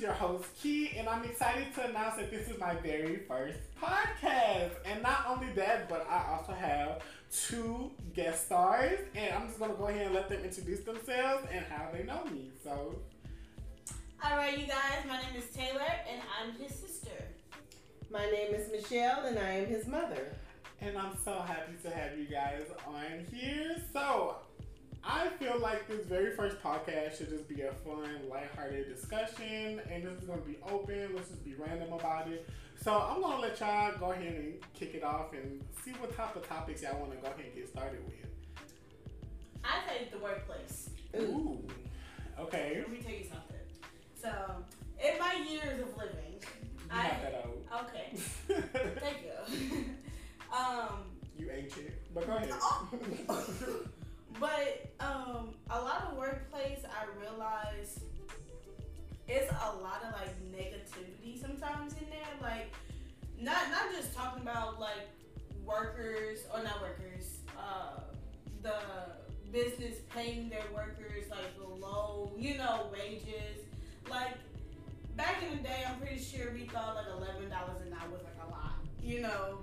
is your host, Key, and I'm excited to announce that this is my very first podcast. And not only that, but I also have two guest stars, and I'm just going to go ahead and let them introduce themselves and how they know me. So, all right, you guys, my name is Taylor, and I'm his sister. My name is Michelle, and I am his mother. And I'm so happy to have you guys on here. So, I feel like this very first podcast should just be a fun, lighthearted discussion, and this is going to be open. Let's just be random about it. So I'm going to let y'all go ahead and kick it off and see what type of topics y'all want to go ahead and get started with. I take the workplace. Ooh. Okay. Let me tell you something. So, in my years of living, not that old. Okay. Thank you. You ancient, but go ahead. Oh. But a lot of workplace, I realize it's a lot of like negativity sometimes in there. Like, not just talking about like workers or not workers, the business paying their workers like the low, wages. Like back in the day, I'm pretty sure we thought like $11 an hour was like a lot.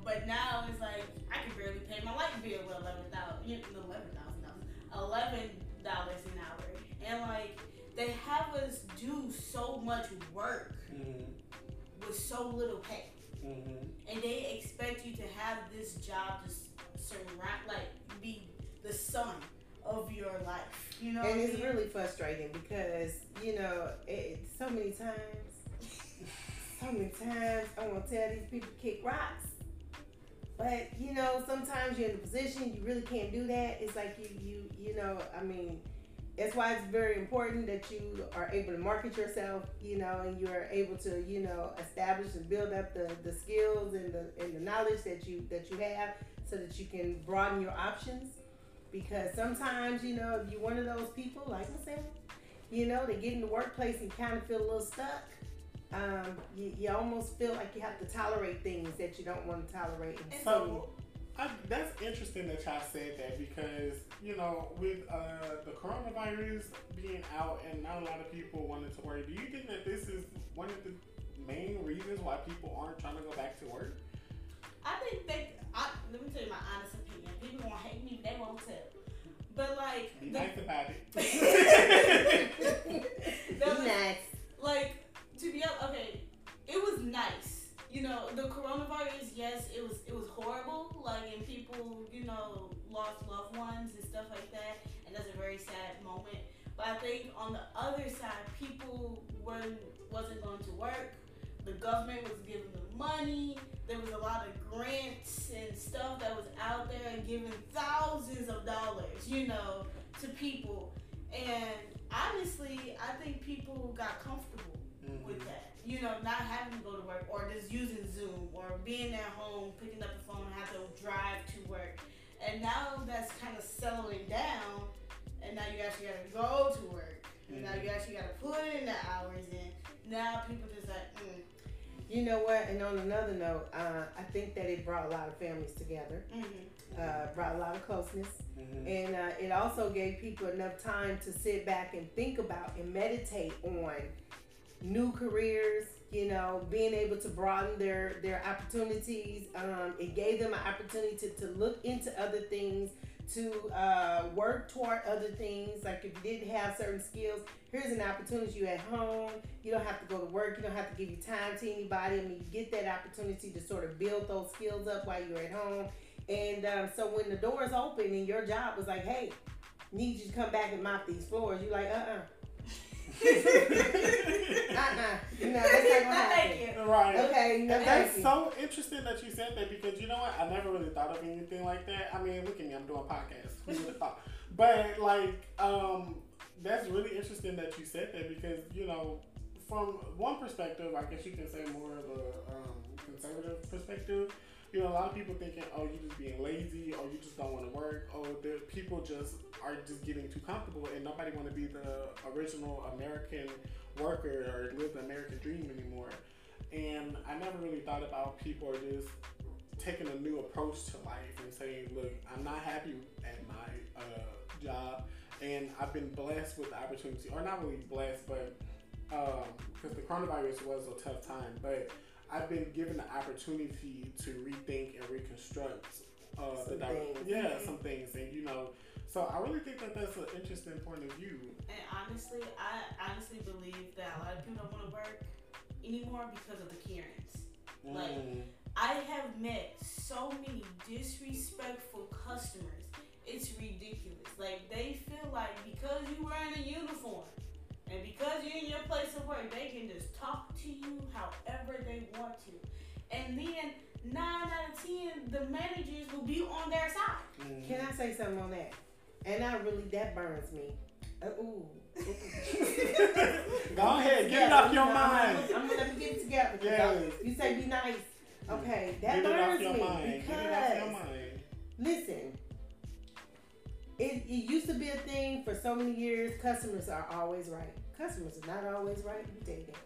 But now it's like I can barely pay my light bill with $11 an hour, and like they have us do so much work with so little pay, and they expect you to have this job to surround, like be the sun of your life. And it's really frustrating because it's so many times. So many times I want to tell these people to kick rocks. But, sometimes you're in a position you really can't do that. It's like that's why it's very important that you are able to market yourself, and you are able to, establish and build up the skills and the knowledge that you have so that you can broaden your options. Because sometimes, if you're one of those people, like myself, they get in the workplace and kind of feel a little stuck. You almost feel like you have to tolerate things that you don't want to tolerate. So that's interesting that y'all said that because, with the coronavirus being out and not a lot of people wanting to work, do you think that this is one of the main reasons why people aren't trying to go back to work? I think let me tell you my honest opinion. People won't hate me, they won't tell. But like... Be nice about it. Be nice. Like... To be honest, okay, it was nice. The coronavirus, yes, it was horrible. Like, and people, lost loved ones and stuff like that. And that's a very sad moment. But I think on the other side, people wasn't going to work. The government was giving them money. There was a lot of grants and stuff that was out there giving thousands of dollars, to people. And honestly, I think people got comfortable with that, not having to go to work or just using Zoom or being at home, picking up the phone and have to drive to work. And now that's kind of settling down, and now you actually got to go to work. And now you actually got to put in the hours in. Now people just like, You know what? And on another note, I think that it brought a lot of families together, brought a lot of closeness, and it also gave people enough time to sit back and think about and meditate on new careers, being able to broaden their opportunities. It gave them an opportunity to look into other things, to work toward other things. Like if you didn't have certain skills, here's an opportunity. You're at home. You don't have to go to work. You don't have to give your time to anybody. I mean, you get that opportunity to sort of build those skills up while you're at home. And so when the doors open and your job was like, hey, need you to come back and mop these floors, you're like, that's not gonna happen. Right. Okay. No, that's so interesting that you said that because I never really thought of anything like that. I mean, look at me, I'm doing podcasts. Who would have thought? But that's really interesting that you said that because from one perspective, I guess you can say more of a conservative perspective. A lot of people thinking, oh, you just being lazy, or you just don't want to work, or people just are just getting too comfortable, and nobody want to be the original American worker or live the American dream anymore. And I never really thought about people are just taking a new approach to life and saying, look, I'm not happy at my job, and I've been blessed with the opportunity, or not really blessed, but because the coronavirus was a tough time, but I've been given the opportunity to rethink and reconstruct some things, and you know, so I really think that that's an interesting point of view. And honestly, I honestly believe that a lot of people don't want to work anymore because of the Karens. Like, I have met so many disrespectful customers. It's ridiculous. Like, they feel like because you're wearing a uniform and because you're in your place of work, they can just talk to you however they want to. And then 9 out of 10, the managers will be on their side. Mm-hmm. Can I say something on that? And that burns me. Ooh. Go ahead, get it off your mind. I'm going to get it together. Yes. You say be nice. Okay, that burns me because, get it off your mind. Listen, it used to be a thing for so many years. Customers are always right. Customers are not always right. You take that.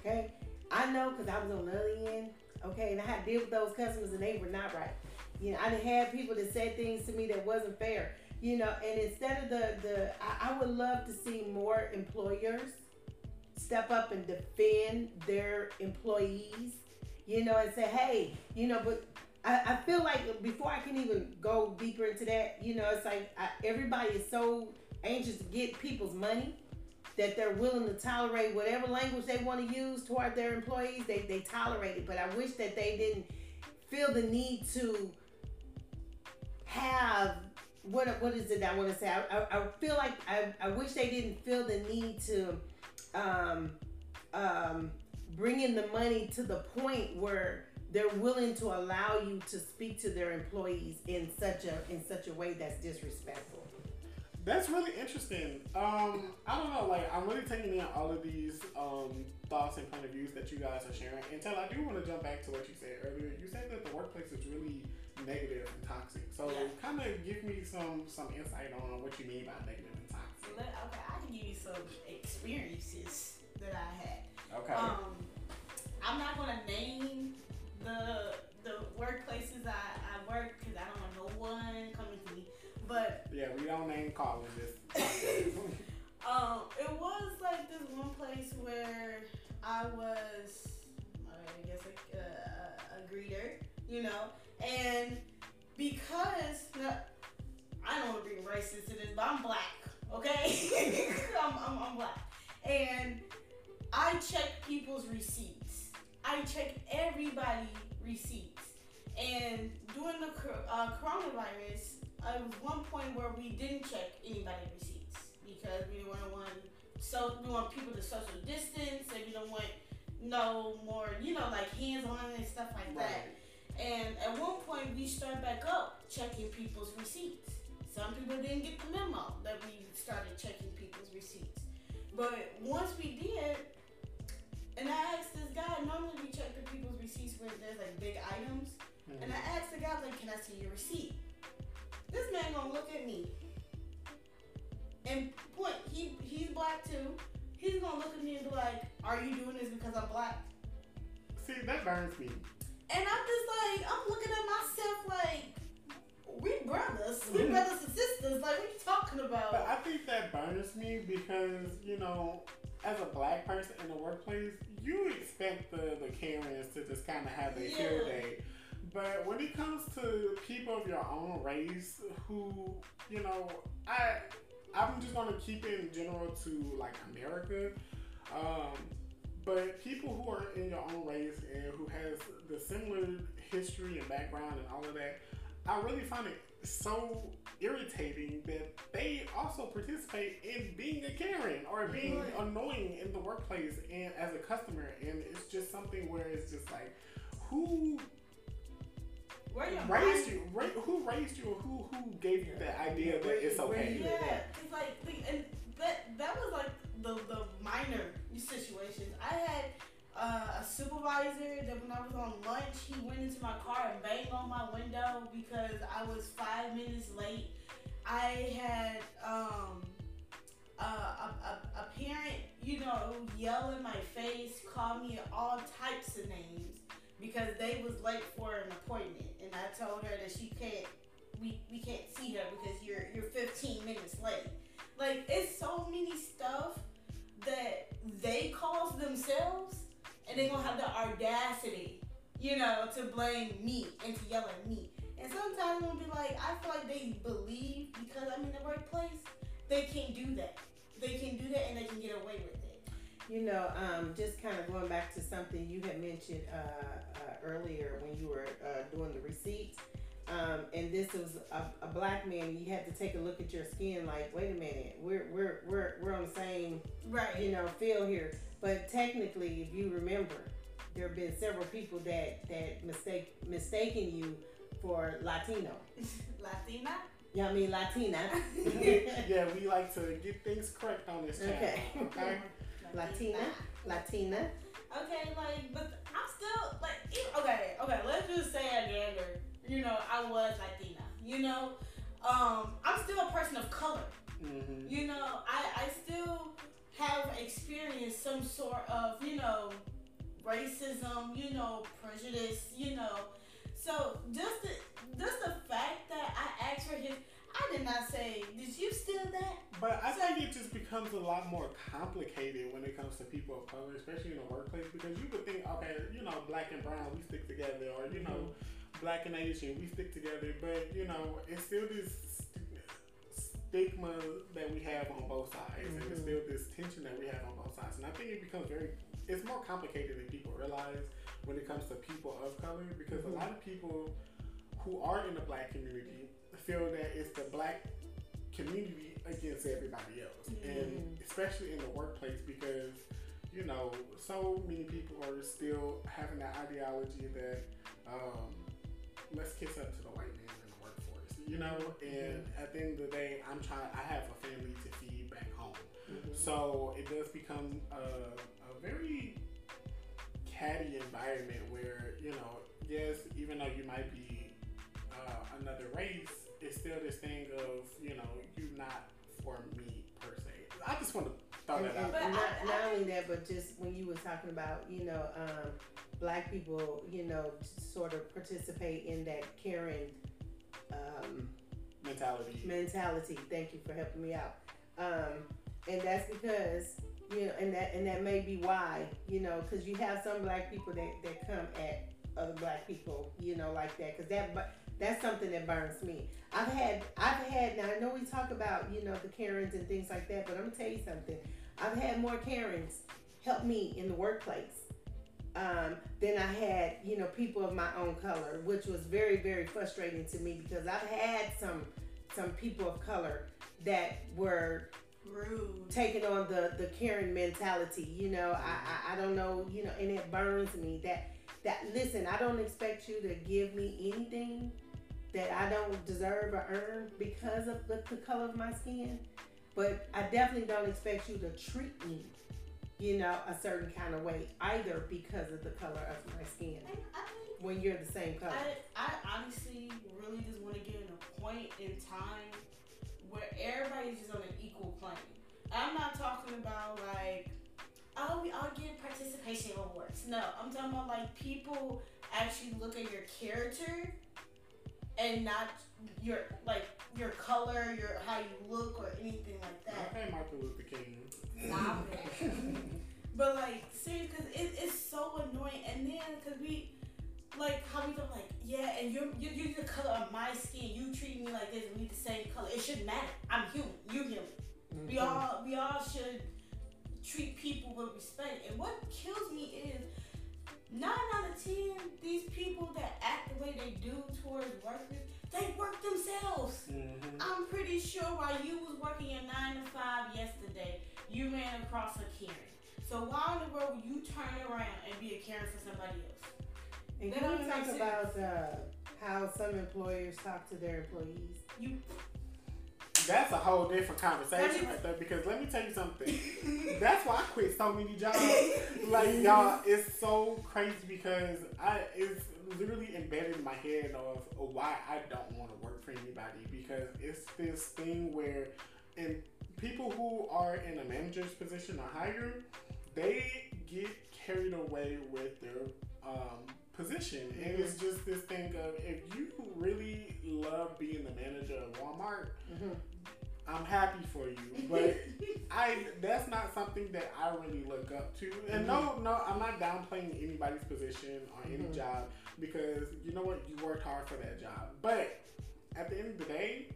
Okay? I know because I was on the other end. Okay, and I had to deal with those customers and they were not right. You know, I had people that said things to me that wasn't fair. You know, and instead of I would love to see more employers step up and defend their employees, you know, and say, hey, you know, but I feel like before I can even go deeper into that, you know, it's like everybody is so anxious to get people's money that they're willing to tolerate whatever language they want to use toward their employees. They tolerate it, but I wish that they didn't feel the need to have... What is it I want to say? I feel like I wish they didn't feel the need to bring in the money to the point where they're willing to allow you to speak to their employees in such a way that's disrespectful. That's really interesting. I don't know. Like, I'm really taking in all of these thoughts and point of views that you guys are sharing. Until I do want to jump back to what you said earlier. You said that the workplace is really negative and toxic. So, kind of give me some insight on what you mean by negative and toxic. Okay, I can give you some experiences that I had. Okay. I'm not gonna name the workplaces I work because I don't want no one coming to me. But yeah, we don't name colleges. It was like this one place where I was, I guess, like a greeter, you know, and because I don't agree with racist to this, but I'm black, okay? I'm black, and I check people's receipts. I check everybody's receipts, and during the coronavirus. It was one point where we didn't check anybody's receipts because we didn't want people to social distance, and we don't want no more, you know, like hands on and stuff like that. And at one point we started back up checking people's receipts. Some people didn't get the memo that we started checking people's receipts. But once we did, and I asked this guy, normally we check the people's receipts where there's like big items, and I asked the guy, like, can I see your receipt? This man gonna look at me and point, he's black too. He's gonna look at me and be like, are you doing this because I'm black? See, that burns me. And I'm just like, I'm looking at myself like, we brothers and sisters, like, what are you talking about? But I think that burns me because, you know, as a black person in the workplace, you expect the Karens to just kind of have their field day. But when it comes to people of your own race who, you know, I'm just going to keep it in general to, like, America. But people who are in your own race and who has the similar history and background and all of that, I really find it so irritating that they also participate in being a Karen or being annoying in the workplace and as a customer. And it's just something where it's just like, who raised you, or who gave you the idea that it's okay? Yeah, it's like, and that was like the minor situations. I had a supervisor that when I was on lunch, he went into my car and banged on my window because I was 5 minutes late. I had a parent, you know, yell in my face, call me all types of names because they was late for an appointment, and I told her that we can't see her because you're 15 minutes late. Like, it's so many stuff that they caused themselves, and they're going to have the audacity, you know, to blame me and to yell at me. And sometimes I'm going to be like, I feel like they believe because I'm in the right place, they can do that. They can do that and they can get away with it. You know, just kind of going back to something you had mentioned earlier when you were doing the receipts, and this was a black man. You had to take a look at your skin, like, wait a minute, we're on the same, right, you know, field here. But technically, if you remember, there have been several people that mistaken you for Latino. Latina. Yeah, I mean Latina. Yeah, we like to get things correct on this channel. Okay. Latina. Okay, like, but I'm still, like, okay, let's just say I gender, you know, I was Latina, you know, I'm still a person of color, mm-hmm. you know, I still have experienced some sort of, you know, racism, you know, prejudice, you know, so just the fact that I asked for his, I did not say, did you steal that? But I think it just becomes a lot more complicated when it comes to people of color, especially in the workplace, because you would think, okay, you know, black and brown, we stick together, or, you know, black and Asian, we stick together, but, you know, it's still this stigma that we have on both sides, mm-hmm. and it's still this tension that we have on both sides, and I think it becomes it's more complicated than people realize when it comes to people of color, because mm-hmm. a lot of people who are in the black community feel that it's the black community against everybody else, mm-hmm. and especially in the workplace, because, you know, so many people are still having that ideology that let's kiss up to the white man in the workforce, you know, and mm-hmm. at the end of the day, I have a family to feed back home, mm-hmm. so it does become a very catty environment where, you know, yes, even though you might be another race, it's still this thing of, you know, you not for me per se. I just want to throw that out. Not only that, but just when you were talking about, you know, black people, you know, sort of participate in that caring mentality. Thank you for helping me out. And that's because, you know, and that may be why, you know, because you have some black people that come at other black people, you know, like that, because that's something that burns me. I've had, now I know we talk about, you know, the Karens and things like that, but I'm going to tell you something. I've had more Karens help me in the workplace than I had, you know, people of my own color, which was very, very frustrating to me, because I've had some people of color that were rude, taking on the Karen mentality, you know, I don't know, you know, and it burns me that, listen, I don't expect you to give me anything that I don't deserve or earn because of the color of my skin, but I definitely don't expect you to treat me, you know, a certain kind of way either because of the color of my skin. When you're the same color, I honestly really just want to get in a point in time where everybody's just on an equal plane. I'm not talking about like, oh, we all get participation awards. No, I'm talking about like people actually look at your character and not your color, your how you look or anything like that. Okay, Martin Luther King. Stop it. But like, seriously, because it's so annoying. And then because we like how we go like, yeah, and you're the color of my skin. You treat me like this. We the same color. It shouldn't matter. I'm human. You human. Mm-hmm. We all should treat people with respect. And what kills me is 9 out of 10, these people that act the way they do towards workers, they work themselves. Mm-hmm. I'm pretty sure while you was working your 9 to 5 yesterday, you ran across a Karen. So why in the world would you turn around and be a Karen for somebody else? And that can we talk about how some employers talk to their employees? That's a whole different conversation right there, because let me tell you something. That's why I quit so many jobs. Like, y'all, it's so crazy because it's literally embedded in my head of why I don't want to work for anybody, because it's this thing where and people who are in a manager's position or higher, they get carried away with their position. Mm-hmm. And it's just this thing of, if you really love being the manager of Walmart, mm-hmm. I'm happy for you, but I like, that's not something that I really look up to. And no, I'm not downplaying anybody's position or any job, because you know what? You worked hard for that job. But at the end of the day,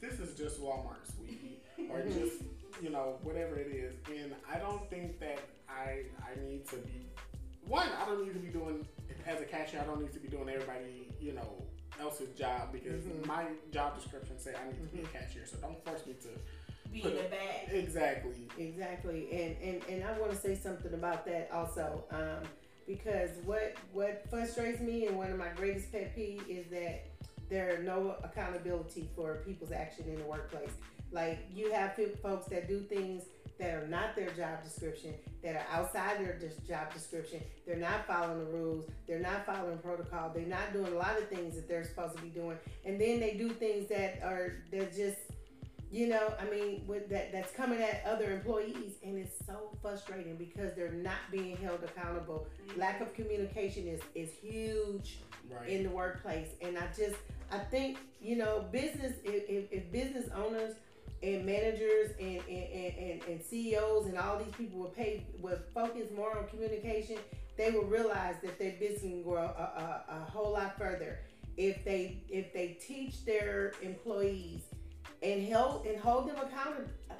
this is just Walmart, sweetie, or just, you know, whatever it is. And I don't think that I need to be, one, I don't need to be doing, as a cashier, I don't need to be doing everybody, you know, else's job, because my job description say I need to be a cashier, so don't force me to be in the bag. Exactly. And I want to say something about that also, because what frustrates me and one of my greatest pet peeves is that there are no accountability for people's action in the workplace. Like, you have folks that do things that are not their job description, that are outside their job description. They're not following the rules. They're not following protocol. They're not doing a lot of things that they're supposed to be doing. And then they do things that just, you know, I mean, with that's coming at other employees. And it's so frustrating because they're not being held accountable. Lack of communication is huge in the workplace. And I think, you know, business, if business owners and managers and CEOs and all these people would focus more on communication, they will realize that their business can grow a whole lot further if they teach their employees and hold them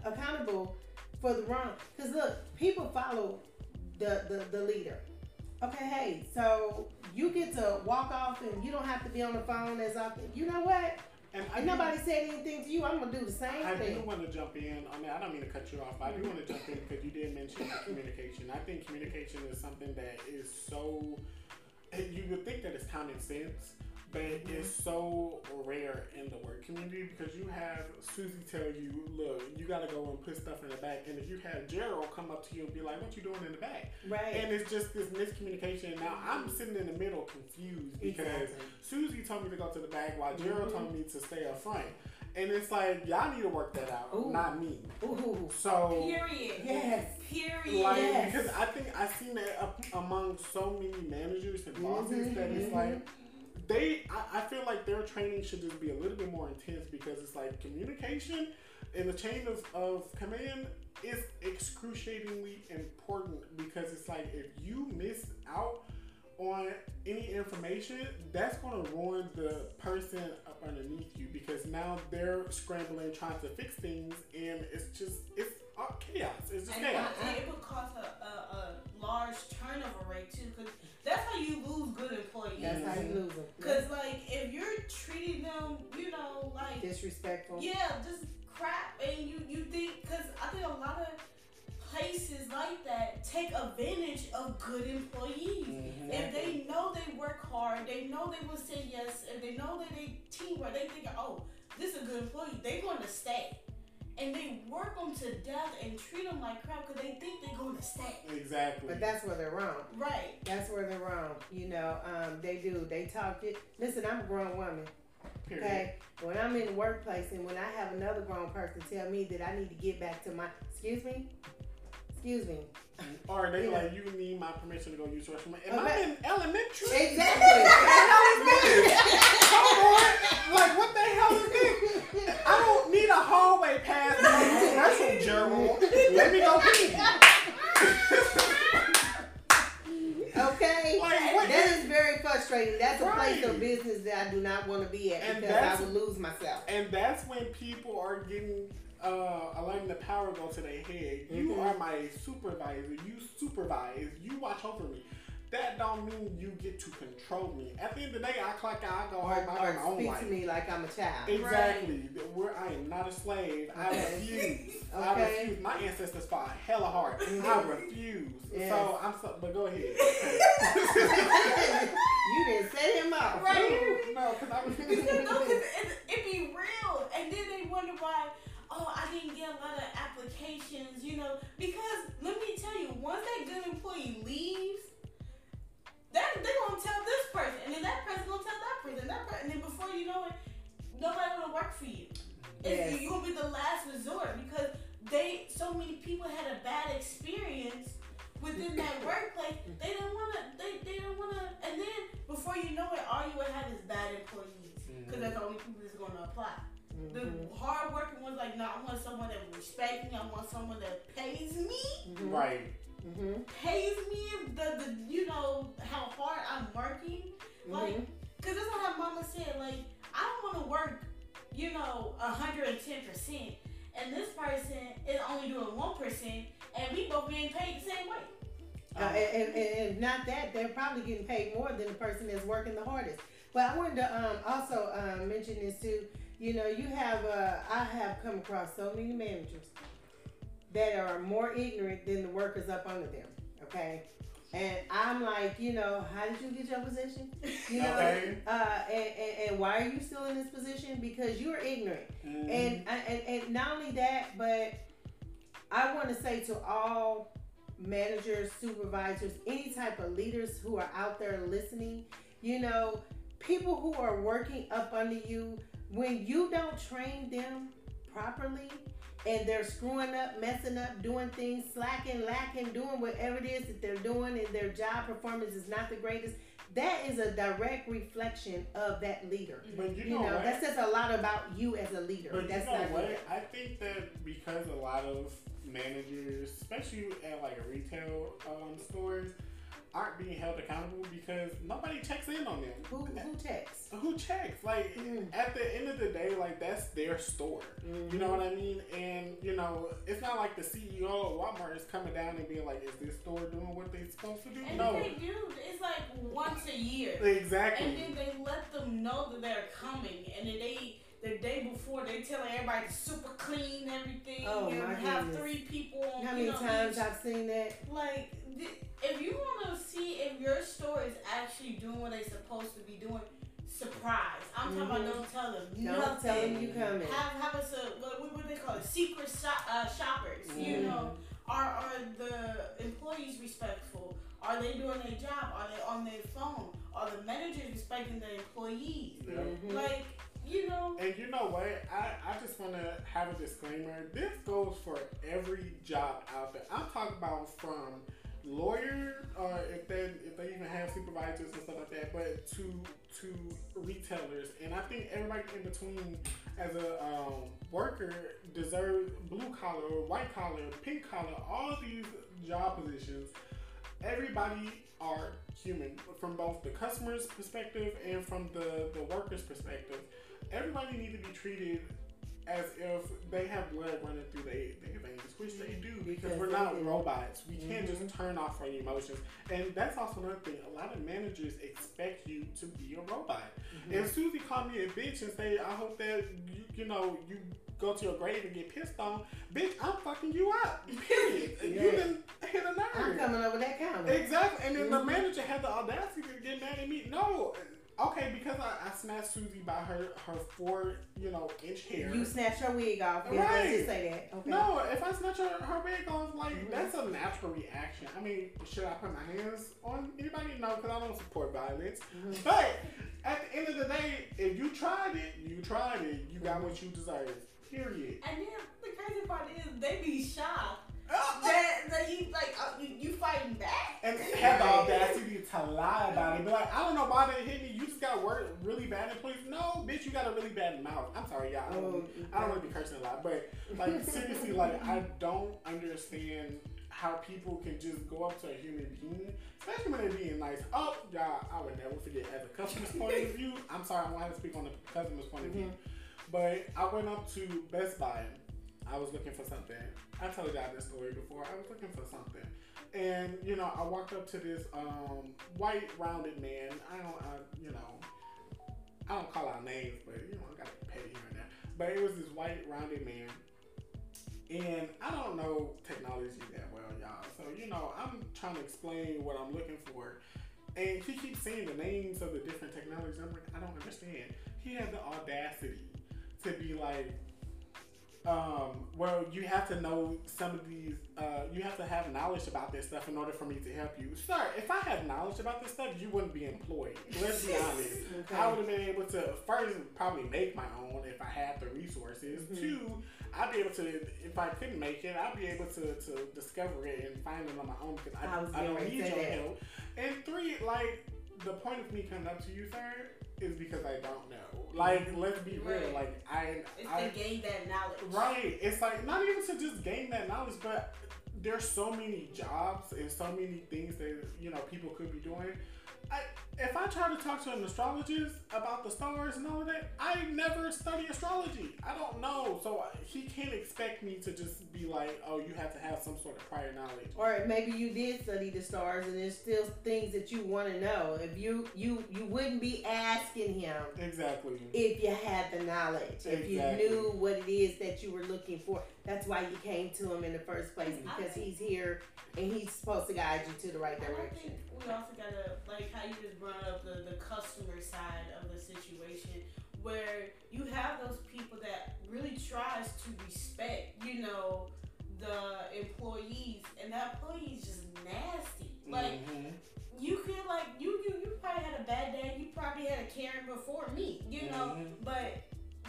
accountable for the wrong. Because look, people follow the leader. Okay, hey, so you get to walk off and you don't have to be on the phone as often. You know what? And nobody said anything to you. I'm going to do the same thing. I do want to jump in. I mean, I don't mean to cut you off, but I do want to jump in because you did mention communication. I think communication is something that is so, you would think that it's common sense, but it's so rare in the work community, because you have Susie tell you, look, you got to go and put stuff in the back. And if you have Gerald come up to you and be like, what you doing in the back? Right. And it's just this miscommunication. Now, I'm sitting in the middle confused because Susie told me to go to the back while Gerald told me to stay up front. And it's like, y'all need to work that out, not me. Ooh. So, period. Yes. Period. Like, yes. Because I think I've seen that among so many managers and bosses that it's like, I feel like their training should just be a little bit more intense, because it's like communication and the chain of command is excruciatingly important, because it's like if you miss out on any information, that's going to ruin the person up underneath you, because now they're scrambling trying to fix things, and it's chaos. It's just chaos. And it would cause a large turnover rate too, because that's how you lose good employees. That's how you lose them. Because like if you're treating them, you know, like disrespectful. Yeah, just crap. And you think, because I think a lot of places like that take advantage of good employees. Mm-hmm. If they know they work hard, they know they will say yes, and they know that they teamwork. They think, oh, this is a good employee. They're going to stay. And they work them to death and treat them like crap because they think they're going to stay. Exactly. But that's where they're wrong. Right. That's where they're wrong. You know, they do. They talk. Listen, I'm a grown woman. Period. Okay? When I'm in the workplace and when I have another grown person tell me that I need to get back to my... Excuse me. Or they like, you need my permission to go use your restroom. Am I in elementary? Exactly. Come on. Like, what the hell is this? I don't need a hallway pass. That's a gerbil. Let me go pee. Okay. Like, that is very frustrating. That's a place of business that I do not want to be at, because I would lose myself. And that's when people are getting... letting the power go to their head. You are my supervisor. You supervise. You watch over me. That don't mean you get to control me. At the end of the day, I clock out. I go home. I got my own life. Speak to me like I'm a child. Exactly. Right. I am not a slave. I refuse. Okay. I refuse. My ancestors fought hella hard. I refuse. Yes. But go ahead. You didn't set him up. Right. No, because I refuse. No, because it be real. And then they wonder why... Oh, I didn't get a lot of applications, you know, because let me tell you, once that good employee leaves, they're going to tell this person, and then that person going to tell that person, and then before you know it, nobody going to work for you. Yes. You're going to be the last resort, because so many people had a bad experience within that workplace. They didn't want to, and then before you know it, all you would have is bad employees, because that's the only people that's going to apply. The hard-working ones, like, no, I want someone that will respect me. I want someone that pays me. Right. Mm-hmm. Pays me, the you know, how hard I'm working. Like, because that's what her mama said. Like, I don't want to work, you know, 110%. And this person is only doing 1%. And we both being paid the same way. And not that, they're probably getting paid more than the person that's working the hardest. But I wanted to also mention this too. You know, you have, I have come across so many managers that are more ignorant than the workers up under them, okay? And I'm like, you know, how did you get your position? You know, okay. And why are you still in this position? Because you're ignorant. Mm-hmm. And not only that, but I want to say to all managers, supervisors, any type of leaders who are out there listening, you know, people who are working up under you, when you don't train them properly and they're screwing up, messing up, doing things, slacking, lacking, doing whatever it is that they're doing and their job performance is not the greatest, that is a direct reflection of that leader. But you know what? That says a lot about you as a leader. But that's, you know, not what? Good. I think that because a lot of managers, especially at like a retail stores, aren't being held accountable because nobody checks in on them. Who checks? Who checks? Like, at the end of the day, like, that's their store. Mm-hmm. You know what I mean? And, you know, it's not like the CEO of Walmart is coming down and being like, is this store doing what they're supposed to do? And no. They do. It's like once a year. Exactly. And then they let them know that they're coming. And then they, the day before, they telling everybody to super clean everything. Oh, and my have goodness. 3 people on. How many times I've seen that? Like, if you want to see if your store is actually doing what they're supposed to be doing, surprise. I'm talking about don't tell them. Don't tell them you coming. Have us a, what they call it, secret shoppers, you know. Are the employees respectful? Are they doing their job? Are they on their phone? Are the managers respecting their employees? Mm-hmm. Like, you know. And you know what? I just want to have a disclaimer. This goes for every job out there. I'm talking about from lawyer, or if they even have supervisors and stuff like that, but to retailers, and I think everybody in between as a worker deserves blue collar, white collar, pink collar, all these job positions. Everybody are human, from both the customer's perspective and from the worker's perspective. Everybody needs to be treated as if they have blood running through their veins, which they do, because we're not robots. We can't just turn off our emotions. And that's also another thing. A lot of managers expect you to be a robot. If Susie called me a bitch and say, I hope that, you know, you go to your grave and get pissed on, bitch, I'm fucking you up. Period. Yeah. You done hit a nerve. I'm coming over that counter. Exactly. And then the manager had the audacity to get mad at me. No. Okay, because I snatched Susie by her 4, you know, inch hair. You snatched her wig off. Right. Let's just say that. Okay. No, if I snatch her wig off, like, that's a natural reaction. I mean, should I put my hands on anybody? No, because I don't support violence. But at the end of the day, if you tried it, you tried it. You got what you deserve. Period. And then the crazy part is they be shocked. That you like you fighting back and have the audacity to lie about it. Be like, I don't know why they hit me. You just got worked really bad in place. No, bitch, you got a really bad mouth. I'm sorry, y'all. I don't want to be cursing a lot, but like seriously, like I don't understand how people can just go up to a human being, especially when they're being nice. Oh, y'all, I would never forget as a customer's point of view. I'm sorry, I want to speak on the customer's point of view, but I went up to Best Buy. I was looking for something. I told y'all this story before. I was looking for something. And, you know, I walked up to this white, rounded man. I don't call out names, but, you know, I got to be petty here and there. But it was this white, rounded man. And I don't know technology that well, y'all. So, you know, I'm trying to explain what I'm looking for. And he keeps saying the names of the different technologies. I'm like, I don't understand. He had the audacity to be like, well, you have to know some of these, you have to have knowledge about this stuff in order for me to help you. Sir, if I had knowledge about this stuff, you wouldn't be employed. Let's be honest. Okay. I would have been able to, first, probably make my own if I had the resources. Two, I'd be able to, if I couldn't make it, I'd be able to discover it and find it on my own because I don't need your help. And three, like, the point of me coming up to you, sir, is because I don't know. Like, let's be real. Like, I to gain that knowledge. Right. It's like, not even to just gain that knowledge, but there's so many jobs and so many things that, you know, people could be doing. If I try to talk to an astrologist about the stars and all of that, I never study astrology. I don't know. So he can't expect me to just be like, oh, you have to have some sort of prior knowledge. Or maybe you did study the stars and there's still things that you want to know. If you wouldn't be asking him. Exactly. If you had the knowledge. Exactly. If you knew what it is that you were looking for. That's why you came to him in the first place, because he's here and he's supposed to guide you to the right direction. I think we also gotta, like how you just brought up the customer side of the situation, where you have those people that really tries to respect, you know, the employees, and that employee's just nasty. Like, you could, like, you probably had a bad day, you probably had a Karen before me, you know, but...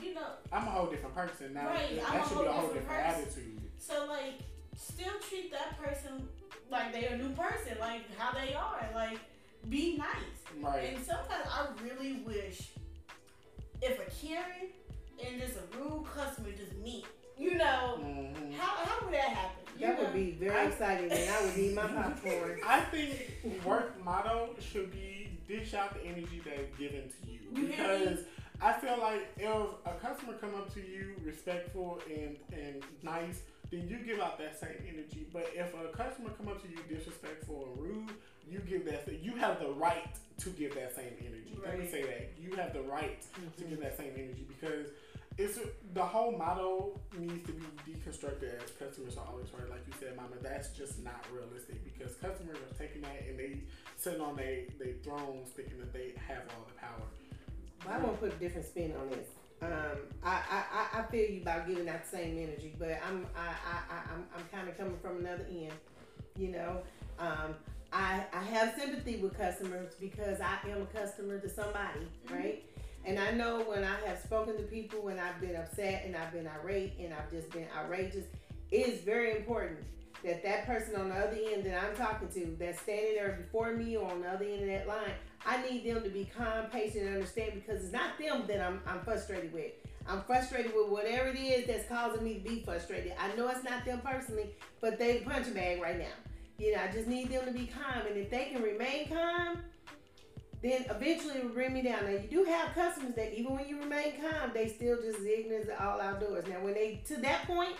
You know, I'm a whole different person now. Right, that should be a whole different attitude. So, like, still treat that person like they're a new person, like how they are. Like, be nice. Right. And sometimes I really wish if a Karen and just a rude customer just meet, you know, how would that happen? That would be very exciting, and I would need my popcorn. I think work motto should be dish out the energy that's given to you. Because I feel like if a customer come up to you respectful and nice, then you give out that same energy. But if a customer come up to you disrespectful and rude, you give that. You have the right to give that same energy. Right. Let me say that. You have the right to give that same energy, because it's the whole motto needs to be deconstructed as customers are always right. Like you said, Mama, that's just not realistic, because customers are taking that and they sitting on their thrones thinking that they have all the power. I'm going to put a different spin on this. I feel you about giving that same energy, but I'm kind of coming from another end, you know. I have sympathy with customers because I am a customer to somebody, right? And I know when I have spoken to people, when I've been upset and I've been irate and I've just been outrageous, it is very important that that person on the other end that I'm talking to, that's standing there before me or on the other end of that line, I need them to be calm, patient, and understand, because it's not them that I'm frustrated with. I'm frustrated with whatever it is that's causing me to be frustrated. I know it's not them personally, but they punch a bag right now. You know, I just need them to be calm, and if they can remain calm, then eventually it will bring me down. Now, you do have customers that even when you remain calm, they still just ignorant all outdoors. Now, when they to that point,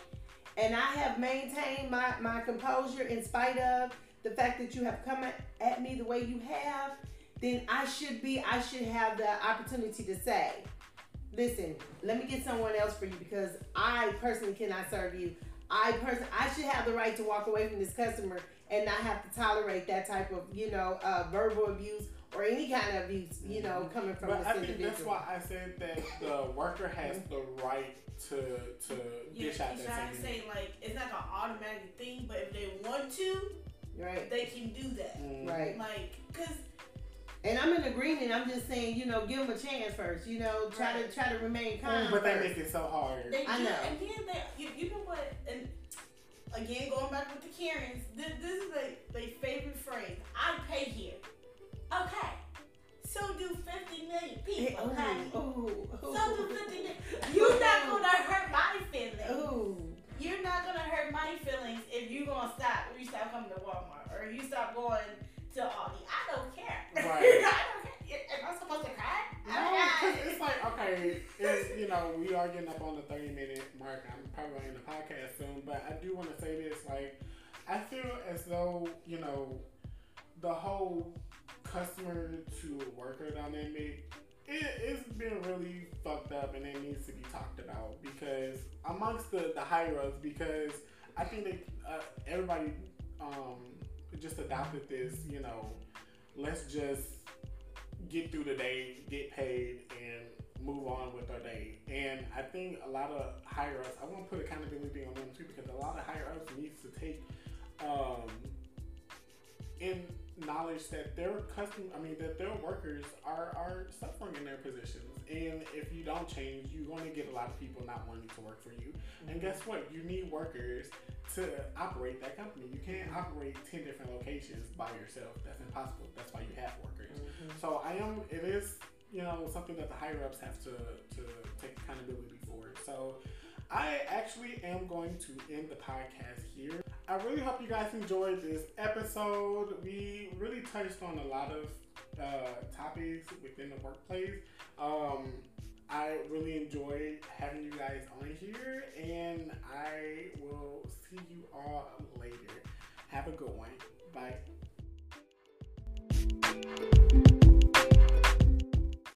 and I have maintained my composure in spite of the fact that you have come at me the way you have, then I should have the opportunity to say, listen, let me get someone else for you, because I personally cannot serve you. I should have the right to walk away from this customer and not have to tolerate that type of, you know, verbal abuse or any kind of abuse, you know, coming from this individual. But I think that's why I said that the worker has the right to dish out that same. I'm saying, like, it's not an automatic thing, but if they want to, right, they can do that. Right. Like, because... And I'm in agreement. I'm just saying, you know, give them a chance first. You know, try to remain calm. But they make it so hard. I know. And then you know what? And again, going back with the Karens, this is their favorite phrase. I pay here. Okay. So do 50 million people. Okay. Ooh. So do 50 million. You're not gonna hurt my feelings. Ooh. You're not gonna hurt my feelings if you're gonna stop. Or you stop coming to Walmart, or you stop going to Aldi. I don't care. Right. Am I supposed to cry? No, it's like, okay, it's, you know, we are getting up on the 30-minute mark. I'm probably going to end the podcast soon, but I do want to say this. Like, I feel as though, you know, the whole customer to worker dynamic, it's been really fucked up, and it needs to be talked about, because amongst the higher ups, because I think that everybody just adopted this, you know, let's just get through the day, get paid, and move on with our day. And I think a lot of higher ups, I want to put accountability on them too, because a lot of higher ups needs to take in knowledge that their workers are suffering in their positions. And if you don't change, you're going to get a lot of people not wanting to work for you. And guess what? You need workers to operate that company. You can't operate 10 different locations by yourself. That's impossible. That's why you have workers. So I am, it is, you know, something that the higher-ups have to take accountability for. So I actually am going to end the podcast here. I really hope you guys enjoyed this episode. We really touched on a lot of topics within the workplace. I really enjoyed having you guys on here, and I will see you all later. Have a good one. Bye.